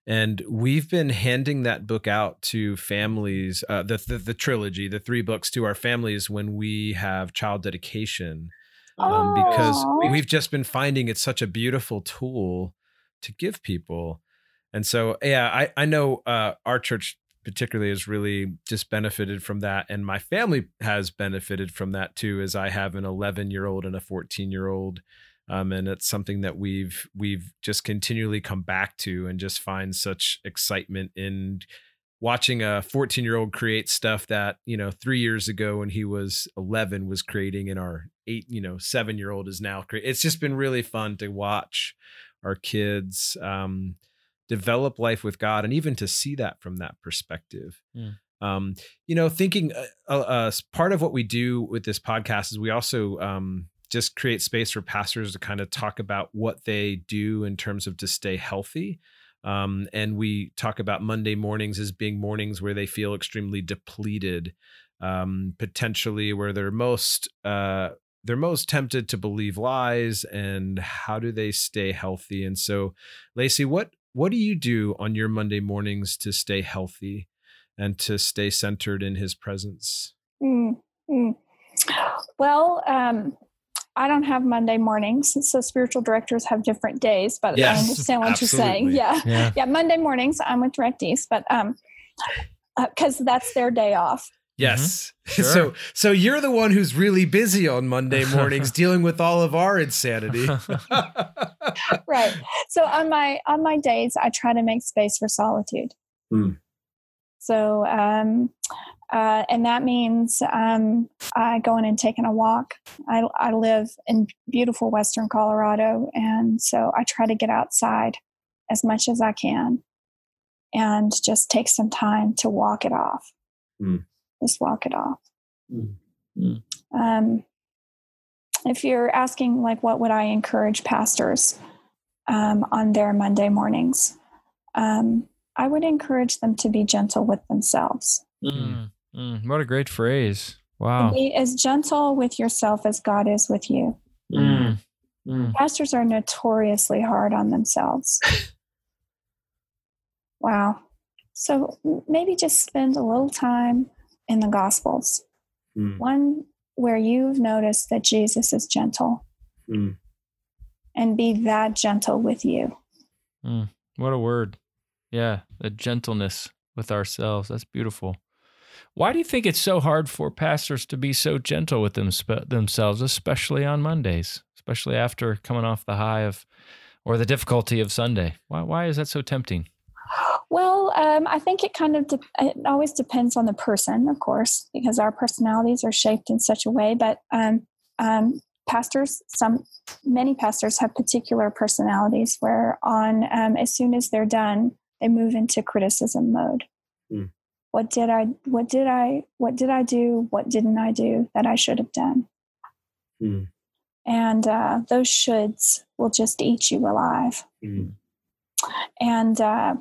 And we've been handing that book out to families, uh, the, the the trilogy, the three books, to our families when we have child dedication, um, because we've just been finding it's such a beautiful tool to give people. And so, yeah, I, I know uh, our church particularly has really just benefited from that. And my family has benefited from that too, as I have an eleven-year-old and a fourteen-year-old. Um, and it's something that we've we've just continually come back to and just find such excitement in watching a fourteen-year-old create stuff that, you know, three years ago when he was eleven was creating, and our eight, you know, seven-year-old is now creating. It's just been really fun to watch our kids um, develop life with God, and even to see that from that perspective. Yeah. Um, you know, thinking uh, uh, part of what we do with this podcast is we also um, – just create space for pastors to kind of talk about what they do in terms of to stay healthy. Um, and we talk about Monday mornings as being mornings where they feel extremely depleted, um, potentially where they're most, uh, they're most tempted to believe lies, and how do they stay healthy? And so, Lacey, what, what do you do on your Monday mornings to stay healthy and to stay centered in His presence? Mm-hmm. Well, um, I don't have Monday mornings, so spiritual directors have different days, but yes, I understand what absolutely. You're saying. Yeah. yeah. Yeah. Monday mornings I'm with directees, but, um, uh, cause that's their day off. Yes. Mm-hmm. Sure. So, so you're the one who's really busy on Monday mornings dealing with all of our insanity. Right. So on my, on my days, I try to make space for solitude. Mm. So, um, Uh, and that means um, uh, going and taking a walk. I, I live in beautiful Western Colorado, and so I try to get outside as much as I can and just take some time to walk it off. Mm. Just walk it off. Mm. Mm. Um, if you're asking, like, what would I encourage pastors um, on their Monday mornings, um, I would encourage them to be gentle with themselves. Mm. Mm, what a great phrase. Wow. Be as gentle with yourself as God is with you. Mm. Mm. Pastors are notoriously hard on themselves. Wow. So maybe just spend a little time in the Gospels. Mm. One where you've noticed that Jesus is gentle. Mm. And be that gentle with you. Mm. What a word. Yeah, the gentleness with ourselves. That's beautiful. Why do you think it's so hard for pastors to be so gentle with them, themselves, especially on Mondays, especially after coming off the high of, or the difficulty of Sunday? Why why is that so tempting? Well, um, I think it kind of, de- it always depends on the person, of course, because our personalities are shaped in such a way, but um, um, pastors, some, many pastors have particular personalities where on, um, as soon as they're done, they move into criticism mode. Mm. What did I, what did I, what did I do? What didn't I do that I should have done? Mm. And uh, those shoulds will just eat you alive. Mm. And uh,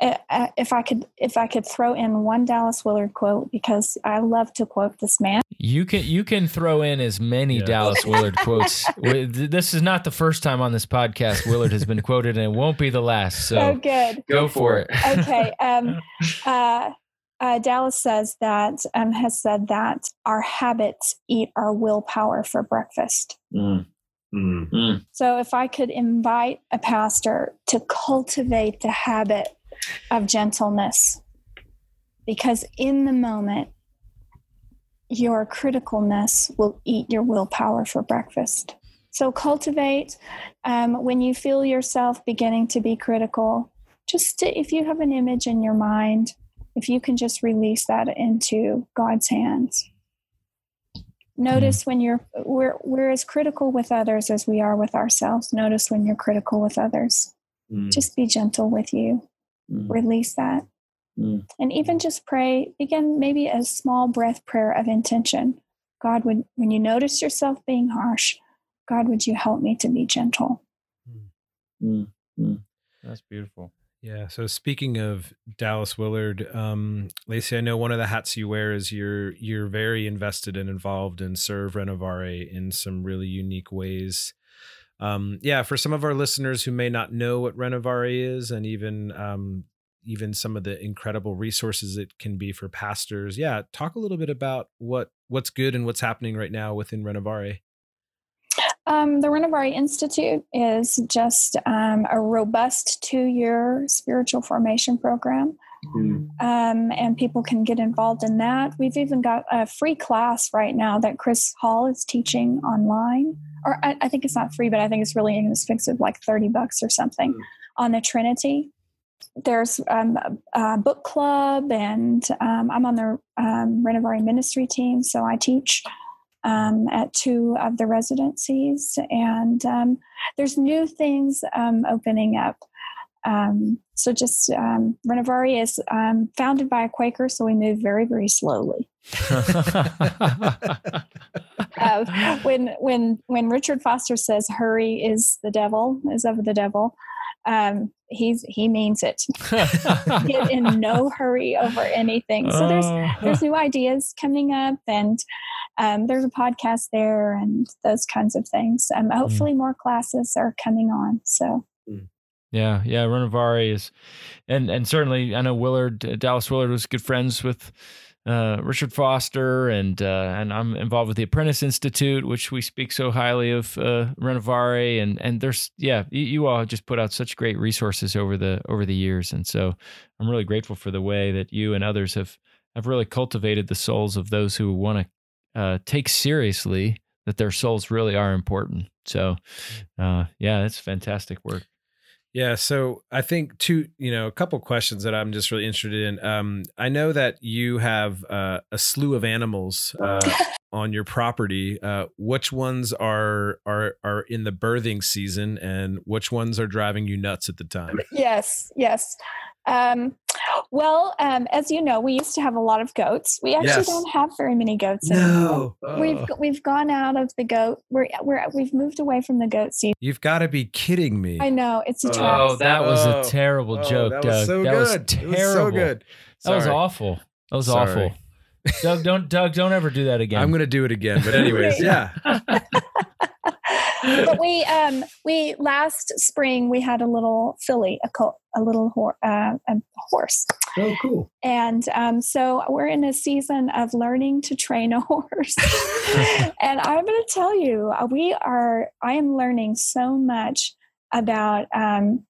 if I could, if I could throw in one Dallas Willard quote, because I love to quote this man. You can, you can throw in as many yeah. Dallas Willard quotes. This is not the first time on this podcast Willard has been quoted, and it won't be the last. So oh, good. Go, go for it. it. Okay. Um, uh, Uh, Dallas says that, um, has said that our habits eat our willpower for breakfast. Mm. Mm-hmm. So if I could invite a pastor to cultivate the habit of gentleness, because in the moment, your criticalness will eat your willpower for breakfast. So cultivate, um, when you feel yourself beginning to be critical, just to, if you have an image in your mind, if you can just release that into God's hands. Notice when you're, we're, we're as critical with others as we are with ourselves. Notice when you're critical with others. Mm. Just be gentle with you. Mm. Release that. Mm. And even just pray, begin maybe a small breath prayer of intention. God, would, when you notice yourself being harsh, God, would you help me to be gentle? Mm. Mm. That's beautiful. Yeah. So speaking of Dallas Willard, um, Lacey, I know one of the hats you wear is you're you're very invested and involved and serve Renovaré in some really unique ways. Um, yeah. For some of our listeners who may not know what Renovaré is, and even um, even some of the incredible resources it can be for pastors. Yeah. Talk a little bit about what what's good and what's happening right now within Renovaré. Um, the Renovaré Institute is just um, a robust two-year spiritual formation program, mm-hmm. um, and people can get involved in that. We've even got a free class right now that Chris Hall is teaching online, or I, I think it's not free, but I think it's really inexpensive, like thirty bucks or something, mm-hmm. on the Trinity. There's um, a, a book club, and um, I'm on the um, Renovaré Ministry team, so I teach Um, at two of the residencies, and um, there's new things um, opening up. Um, so just um, Renovaré is um, founded by a Quaker, so we move very, very slowly. uh, when when when Richard Foster says "hurry is the devil," is of the devil, um, he's he means it. Get in no hurry over anything. So there's there's new ideas coming up, and Um, there's a podcast there and those kinds of things. Um, hopefully mm. more classes are coming on. So, yeah, yeah. Renovaré is, and, and certainly I know Willard, Dallas Willard was good friends with uh, Richard Foster, and, uh, and I'm involved with the Apprentice Institute, which we speak so highly of uh, Renovaré, and, and there's, yeah, you, you all have just put out such great resources over the, over the years. And so I'm really grateful for the way that you and others have, have really cultivated the souls of those who want to Uh, take seriously that their souls really are important. So, uh, yeah, that's fantastic work. Yeah. So I think two, you know, a couple questions that I'm just really interested in. Um, I know that you have uh, a slew of animals uh, on your property. Uh, which ones are, are, are in the birthing season, and which ones are driving you nuts at the time? Yes. Yes. Um, well, um, as you know, we used to have a lot of goats. We actually yes. don't have very many goats anymore. No. Oh. We've we've gone out of the goat. We're we're we've moved away from the goat season. You've got to be kidding me! I know, it's a trap. Oh, that was a terrible oh, joke, Doug. That was so good. That was terrible. It was so good. Sorry. That was awful. That was Sorry. awful. Doug, don't Doug, don't ever do that again. I'm going to do it again. But anyways, yeah. But we um we last spring we had a little filly, a colt, a little hor- uh, a horse. Oh, cool! And um, so we're in a season of learning to train a horse. And I'm going to tell you, we are. I am learning so much about um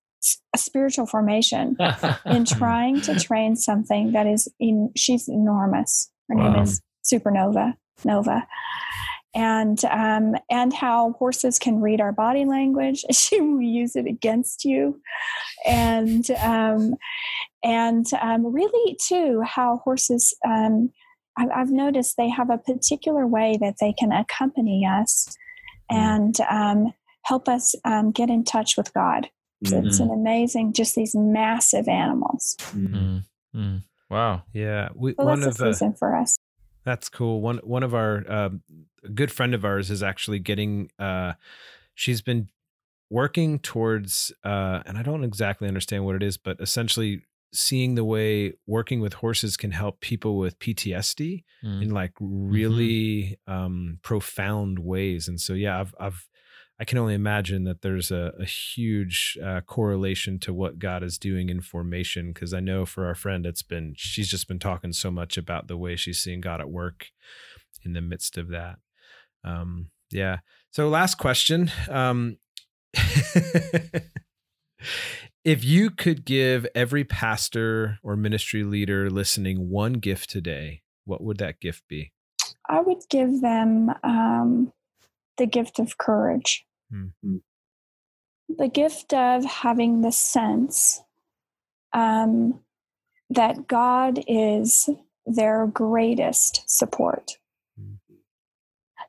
a spiritual formation in trying to train something that is in. She's enormous. Her wow. name is Supernova. Nova. And um, and how horses can read our body language. She will use it against you, and um, and um, really too how horses. Um, I, I've noticed they have a particular way that they can accompany us, and um, help us um, get in touch with God. So mm-hmm. It's an amazing, just these massive animals. Mm-hmm. Mm-hmm. Wow! Yeah, we, so one that's of a season uh, for us. That's cool. One one of our. Um, A good friend of ours is actually getting, uh, she's been working towards, uh, and I don't exactly understand what it is, but essentially seeing the way working with horses can help people with P T S D mm. in like really mm-hmm. um, profound ways. And so, yeah, I've, I've, I can only imagine that there's a, a huge uh, correlation to what God is doing in formation. Cause I know for our friend, it's been, she's just been talking so much about the way she's seeing God at work in the midst of that. Um, yeah. So last question. Um, if you could give every pastor or ministry leader listening one gift today, what would that gift be? I would give them um, the gift of courage, mm-hmm. the gift of having the sense um, that God is their greatest support.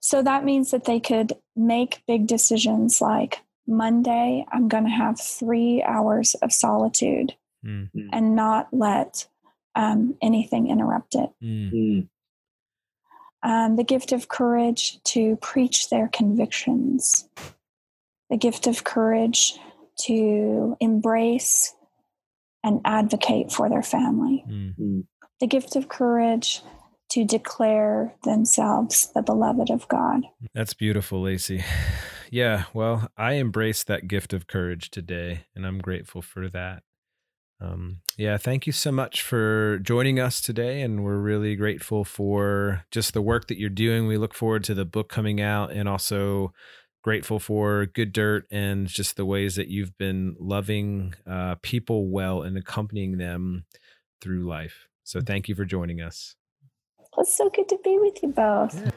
So that means that they could make big decisions like Monday, I'm going to have three hours of solitude mm-hmm. and not let um, anything interrupt it. Mm-hmm. Um, the gift of courage to preach their convictions. The gift of courage to embrace and advocate for their family. Mm-hmm. The gift of courage to declare themselves the beloved of God. That's beautiful, Lacey. Yeah, well, I embrace that gift of courage today, and I'm grateful for that. Um, yeah, thank you so much for joining us today, and we're really grateful for just the work that you're doing. We look forward to the book coming out, and also grateful for Good Dirt and just the ways that you've been loving uh, people well and accompanying them through life. So thank you for joining us. Well, it's so good to be with you both. Yeah.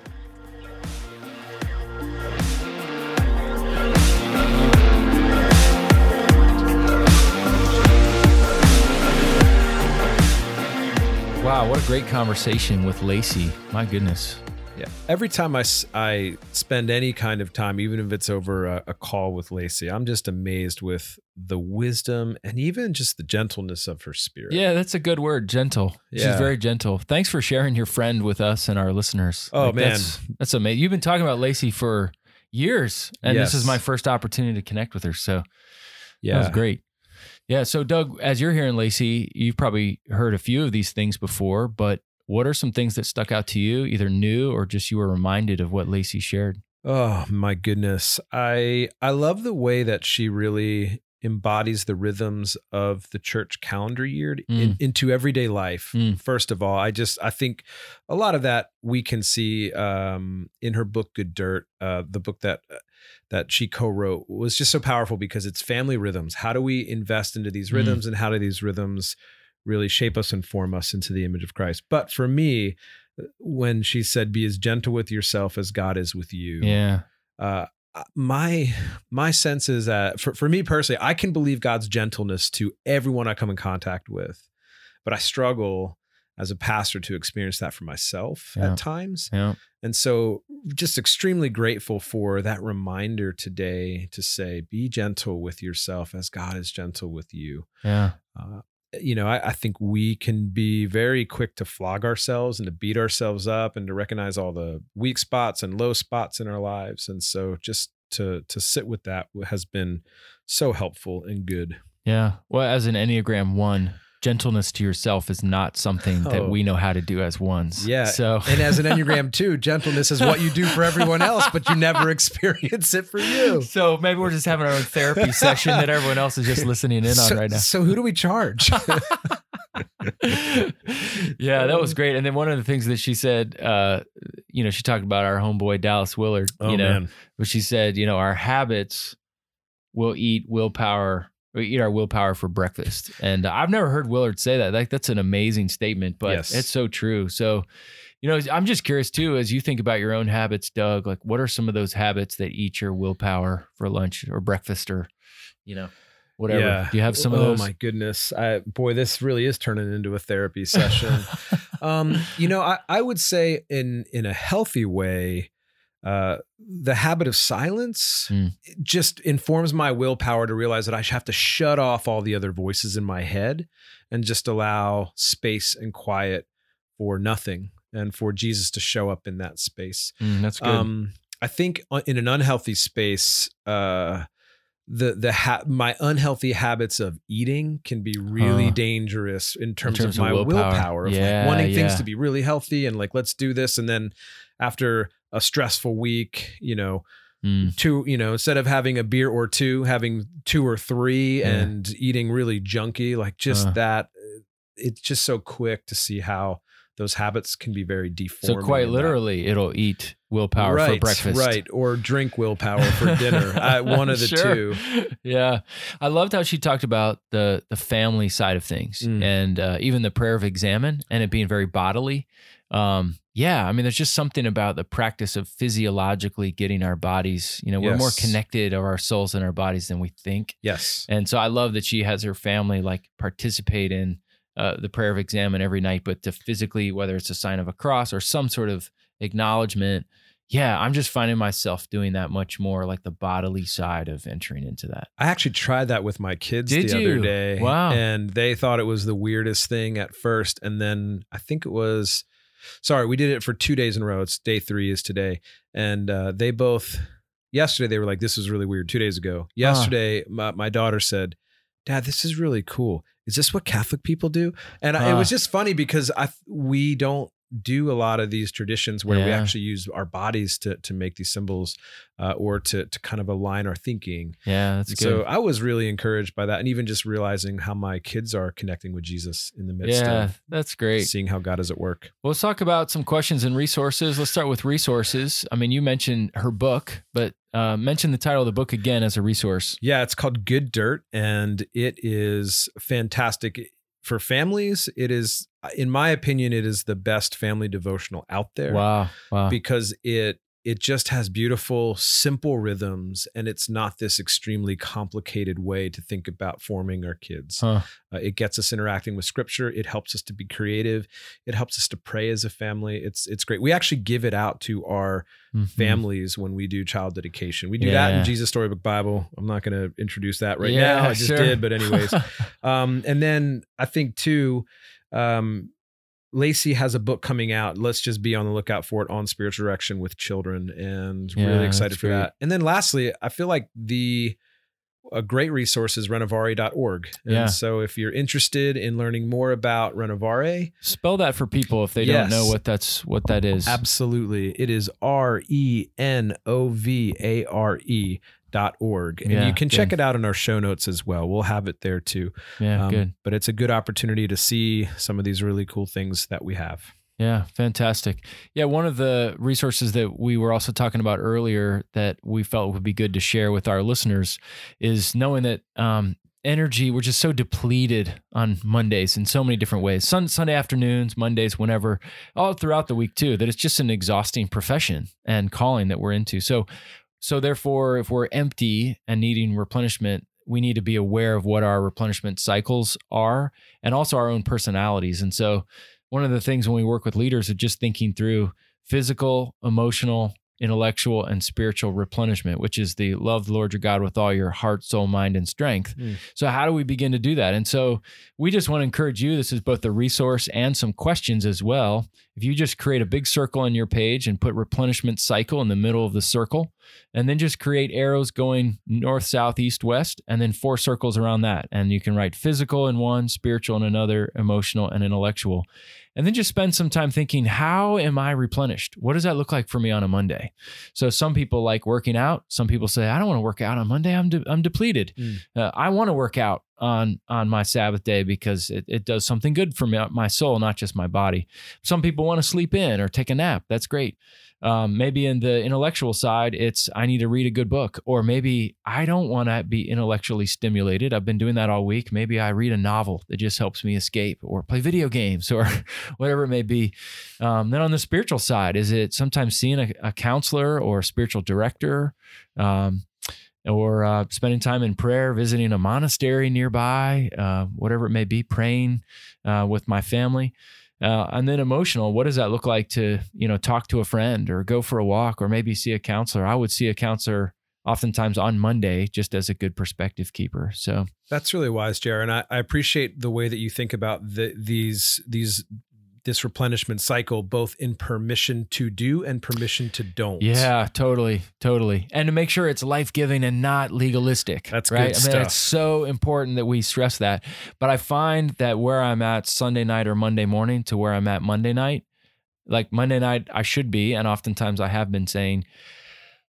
Wow, what a great conversation with Lacey. My goodness. Yeah. Every time I, I spend any kind of time, even if it's over a, a call with Lacey, I'm just amazed with the wisdom and even just the gentleness of her spirit. Yeah, that's a good word, gentle. Yeah. She's very gentle. Thanks for sharing your friend with us and our listeners. Oh, like, man. That's, that's amazing. You've been talking about Lacey for years, and yes. This is my first opportunity to connect with her. So yeah. That was great. Yeah, so Doug, as you're hearing Lacey, you've probably heard a few of these things before, but what are some things that stuck out to you, either new or just you were reminded of what Lacey shared? Oh, my goodness. I I love the way that she really embodies the rhythms of the church calendar year mm. in, into everyday life. Mm. First of all, I just, I think a lot of that we can see um, in her book, Good Dirt, uh, the book that that she co-wrote was just so powerful because it's family rhythms. How do we invest into these rhythms mm. and how do these rhythms really shape us and form us into the image of Christ? But for me, when she said, "Be as gentle with yourself as God is with you," yeah, uh, my my sense is that for for me personally, I can believe God's gentleness to everyone I come in contact with, but I struggle as a pastor to experience that for myself yeah. at times. Yeah. And so, just extremely grateful for that reminder today to say, "Be gentle with yourself as God is gentle with you." Yeah. Uh, You know, I, I think we can be very quick to flog ourselves and to beat ourselves up and to recognize all the weak spots and low spots in our lives. And so just to to sit with that has been so helpful and good. Yeah. Well, as an Enneagram one gentleness to yourself is not something oh. that we know how to do as ones. Yeah. So, and as an Enneagram too, gentleness is what you do for everyone else, but you never experience it for you. So maybe we're just having our own therapy session that everyone else is just listening in so, on right now. So who do we charge? Yeah, that was great. And then one of the things that she said, uh, you know, she talked about our homeboy, Dallas Willard, oh, you know, man. But she said, you know, our habits will eat willpower. We eat our willpower for breakfast. And uh, I've never heard Willard say that. Like, that's an amazing statement, but yes. it's so true. So, you know, I'm just curious too, as you think about your own habits, Doug, like what are some of those habits that eat your willpower for lunch or breakfast or, you know, whatever. Yeah. Do you have some oh, of those? Oh my goodness. I, boy, this really is turning into a therapy session. um, you know, I, I would say in, in a healthy way, Uh, the habit of silence mm. just informs my willpower to realize that I have to shut off all the other voices in my head and just allow space and quiet for nothing and for Jesus to show up in that space. Mm, that's good. Um, I think in an unhealthy space, uh, the the ha- my unhealthy habits of eating can be really uh, dangerous in terms, in terms of, of my willpower, willpower of yeah, like wanting yeah. things to be really healthy and like, let's do this. And then after a stressful week, you know, mm. two, you know, instead of having a beer or two, having two or three yeah. and eating really junky, like just uh. that, it's just so quick to see how those habits can be very deformed. So quite literally, that. It'll eat willpower right, for breakfast. Right. Or drink willpower for dinner. I, one of the sure. two. Yeah. I loved how she talked about the the family side of things mm. and uh, even the prayer of examine and it being very bodily. Um, yeah, I mean, there's just something about the practice of physiologically getting our bodies, you know, yes. we're more connected of our souls and our bodies than we think. Yes. And so I love that she has her family like participate in uh, the prayer of examine every night, but to physically, whether it's a sign of a cross or some sort of acknowledgement. Yeah, I'm just finding myself doing that much more, like the bodily side of entering into that. I actually tried that with my kids Did the you? other day. Wow. And they thought it was the weirdest thing at first. And then I think it was... Sorry, we did it for two days in a row. It's day three is today. And uh, they both, yesterday, they were like, this was really weird two days ago. Yesterday, uh. my, my daughter said, Dad, this is really cool. Is this what Catholic people do? And uh. I, it was just funny because I we don't do a lot of these traditions where yeah. we actually use our bodies to to make these symbols uh, or to to kind of align our thinking. Yeah, that's good. So I was really encouraged by that and even just realizing how my kids are connecting with Jesus in the midst yeah, of that's great. Seeing how God is at work. Well, let's talk about some questions and resources. Let's start with resources. I mean, you mentioned her book, but uh, mention the title of the book again as a resource. Yeah, it's called Good Dirt and it is fantastic. For families, it is, in my opinion, it is the best family devotional out there. Wow, wow. Because it it just has beautiful, simple rhythms, and it's not this extremely complicated way to think about forming our kids. Huh. Uh, it gets us interacting with Scripture. It helps us to be creative. It helps us to pray as a family. It's it's great. We actually give it out to our mm-hmm. families when we do child dedication. We do yeah. that in Jesus Storybook Bible. I'm not going to introduce that right yeah, now. I just sure. did, but anyways. um, and then I think too, um, Lacey has a book coming out. Let's just be on the lookout for it on spiritual direction with children and yeah, really excited for great. that. And then lastly, I feel like the, a great resource is renovare dot org. And yeah. so if you're interested in learning more about Renovare, spell that for people if they yes. don't know what that's, what that is. Absolutely. It is R E N O V A R E Dot org. And yeah, you can good. check it out in our show notes as well. We'll have it there too. Yeah, um, good. But it's a good opportunity to see some of these really cool things that we have. Yeah, fantastic. Yeah, one of the resources that we were also talking about earlier that we felt would be good to share with our listeners is knowing that um, energy, we're just so depleted on Mondays in so many different ways. Sun, Sunday afternoons, Mondays, whenever, all throughout the week too, that it's just an exhausting profession and calling that we're into. So So therefore, if we're empty and needing replenishment, we need to be aware of what our replenishment cycles are and also our own personalities. And so one of the things when we work with leaders is just thinking through physical, emotional, intellectual and spiritual replenishment, which is the love the Lord your God with all your heart, soul, mind, and strength. Mm. So how do we begin to do that? And so we just want to encourage you. This is both a resource and some questions as well. If you just create a big circle on your page and put replenishment cycle in the middle of the circle, and then just create arrows going north, south, east, west, and then four circles around that. And you can write physical in one, spiritual in another, emotional and intellectual. And then just spend some time thinking, how am I replenished? What does that look like for me on a Monday? So some people like working out. Some people say, I don't want to work out on Monday. I'm de- I'm depleted. Mm. Uh, I want to work out on on my Sabbath day because it, it does something good for me, my soul, not just my body. Some people want to sleep in or take a nap. That's great. Um, maybe in the intellectual side, it's I need to read a good book, or maybe I don't want to be intellectually stimulated. I've been doing that all week. Maybe I read a novel that just helps me escape, or play video games, or whatever it may be. Um, then on the spiritual side, is it sometimes seeing a, a counselor or a spiritual director, um, or uh, spending time in prayer, visiting a monastery nearby, uh, whatever it may be, praying uh, with my family. Uh, and then emotional, what does that look like to, you know, talk to a friend or go for a walk or maybe see a counselor? I would see a counselor oftentimes on Monday just as a good perspective keeper. So that's really wise, J R. And I, I appreciate the way that you think about the, these, these, this replenishment cycle, both in permission to do and permission to don't. Yeah, totally. Totally. And to make sure it's life-giving and not legalistic. That's right. Good I stuff. mean, it's so important that we stress that, but I find that where I'm at Sunday night or Monday morning to where I'm at Monday night, like Monday night I should be. And oftentimes I have been saying,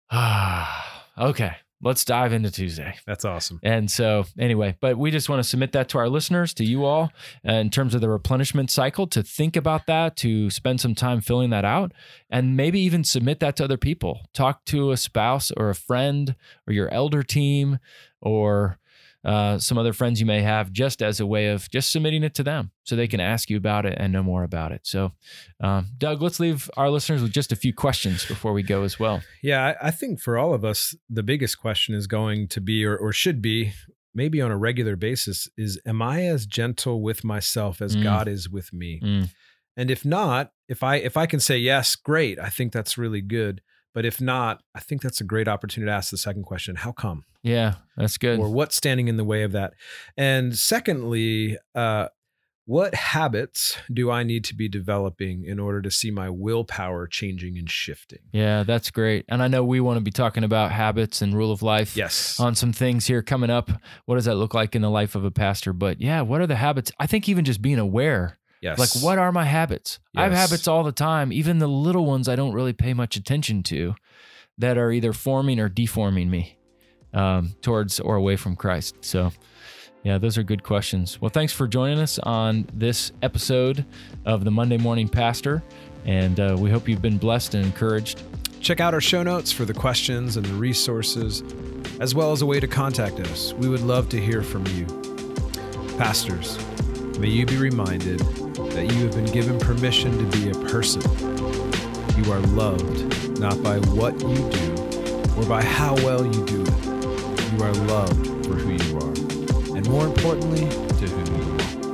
ah, okay, let's dive into Tuesday. That's awesome. And so anyway, but we just want to submit that to our listeners, to you all, uh, in terms of the replenishment cycle, to think about that, to spend some time filling that out, and maybe even submit that to other people. Talk to a spouse or a friend or your elder team or uh, some other friends you may have, just as a way of just submitting it to them so they can ask you about it and know more about it. So um, Doug, let's leave our listeners with just a few questions before we go as well. Yeah, I think for all of us, the biggest question is going to be, or, or should be, maybe on a regular basis, is, am I as gentle with myself as mm. God is with me? Mm. And if not, if I if I can say yes, great, I think that's really good. But if not, I think that's a great opportunity to ask the second question, how come? Yeah, that's good. Or what's standing in the way of that? And secondly, uh, what habits do I need to be developing in order to see my willpower changing and shifting? Yeah, that's great. And I know we want to be talking about habits and rule of life yes. on some things here coming up. What does that look like in the life of a pastor? But yeah, what are the habits? I think even just being aware. Yes. Like, what are my habits? Yes. I have habits all the time, even the little ones I don't really pay much attention to, that are either forming or deforming me um, towards or away from Christ. So yeah, those are good questions. Well, thanks for joining us on this episode of the Monday Morning Pastor. And uh, we hope you've been blessed and encouraged. Check out our show notes for the questions and the resources, as well as a way to contact us. We would love to hear from you. Pastors, may you be reminded that you have been given permission to be a person. You are loved not by what you do or by how well you do it. You are loved for who you are, and more importantly, to whom you are.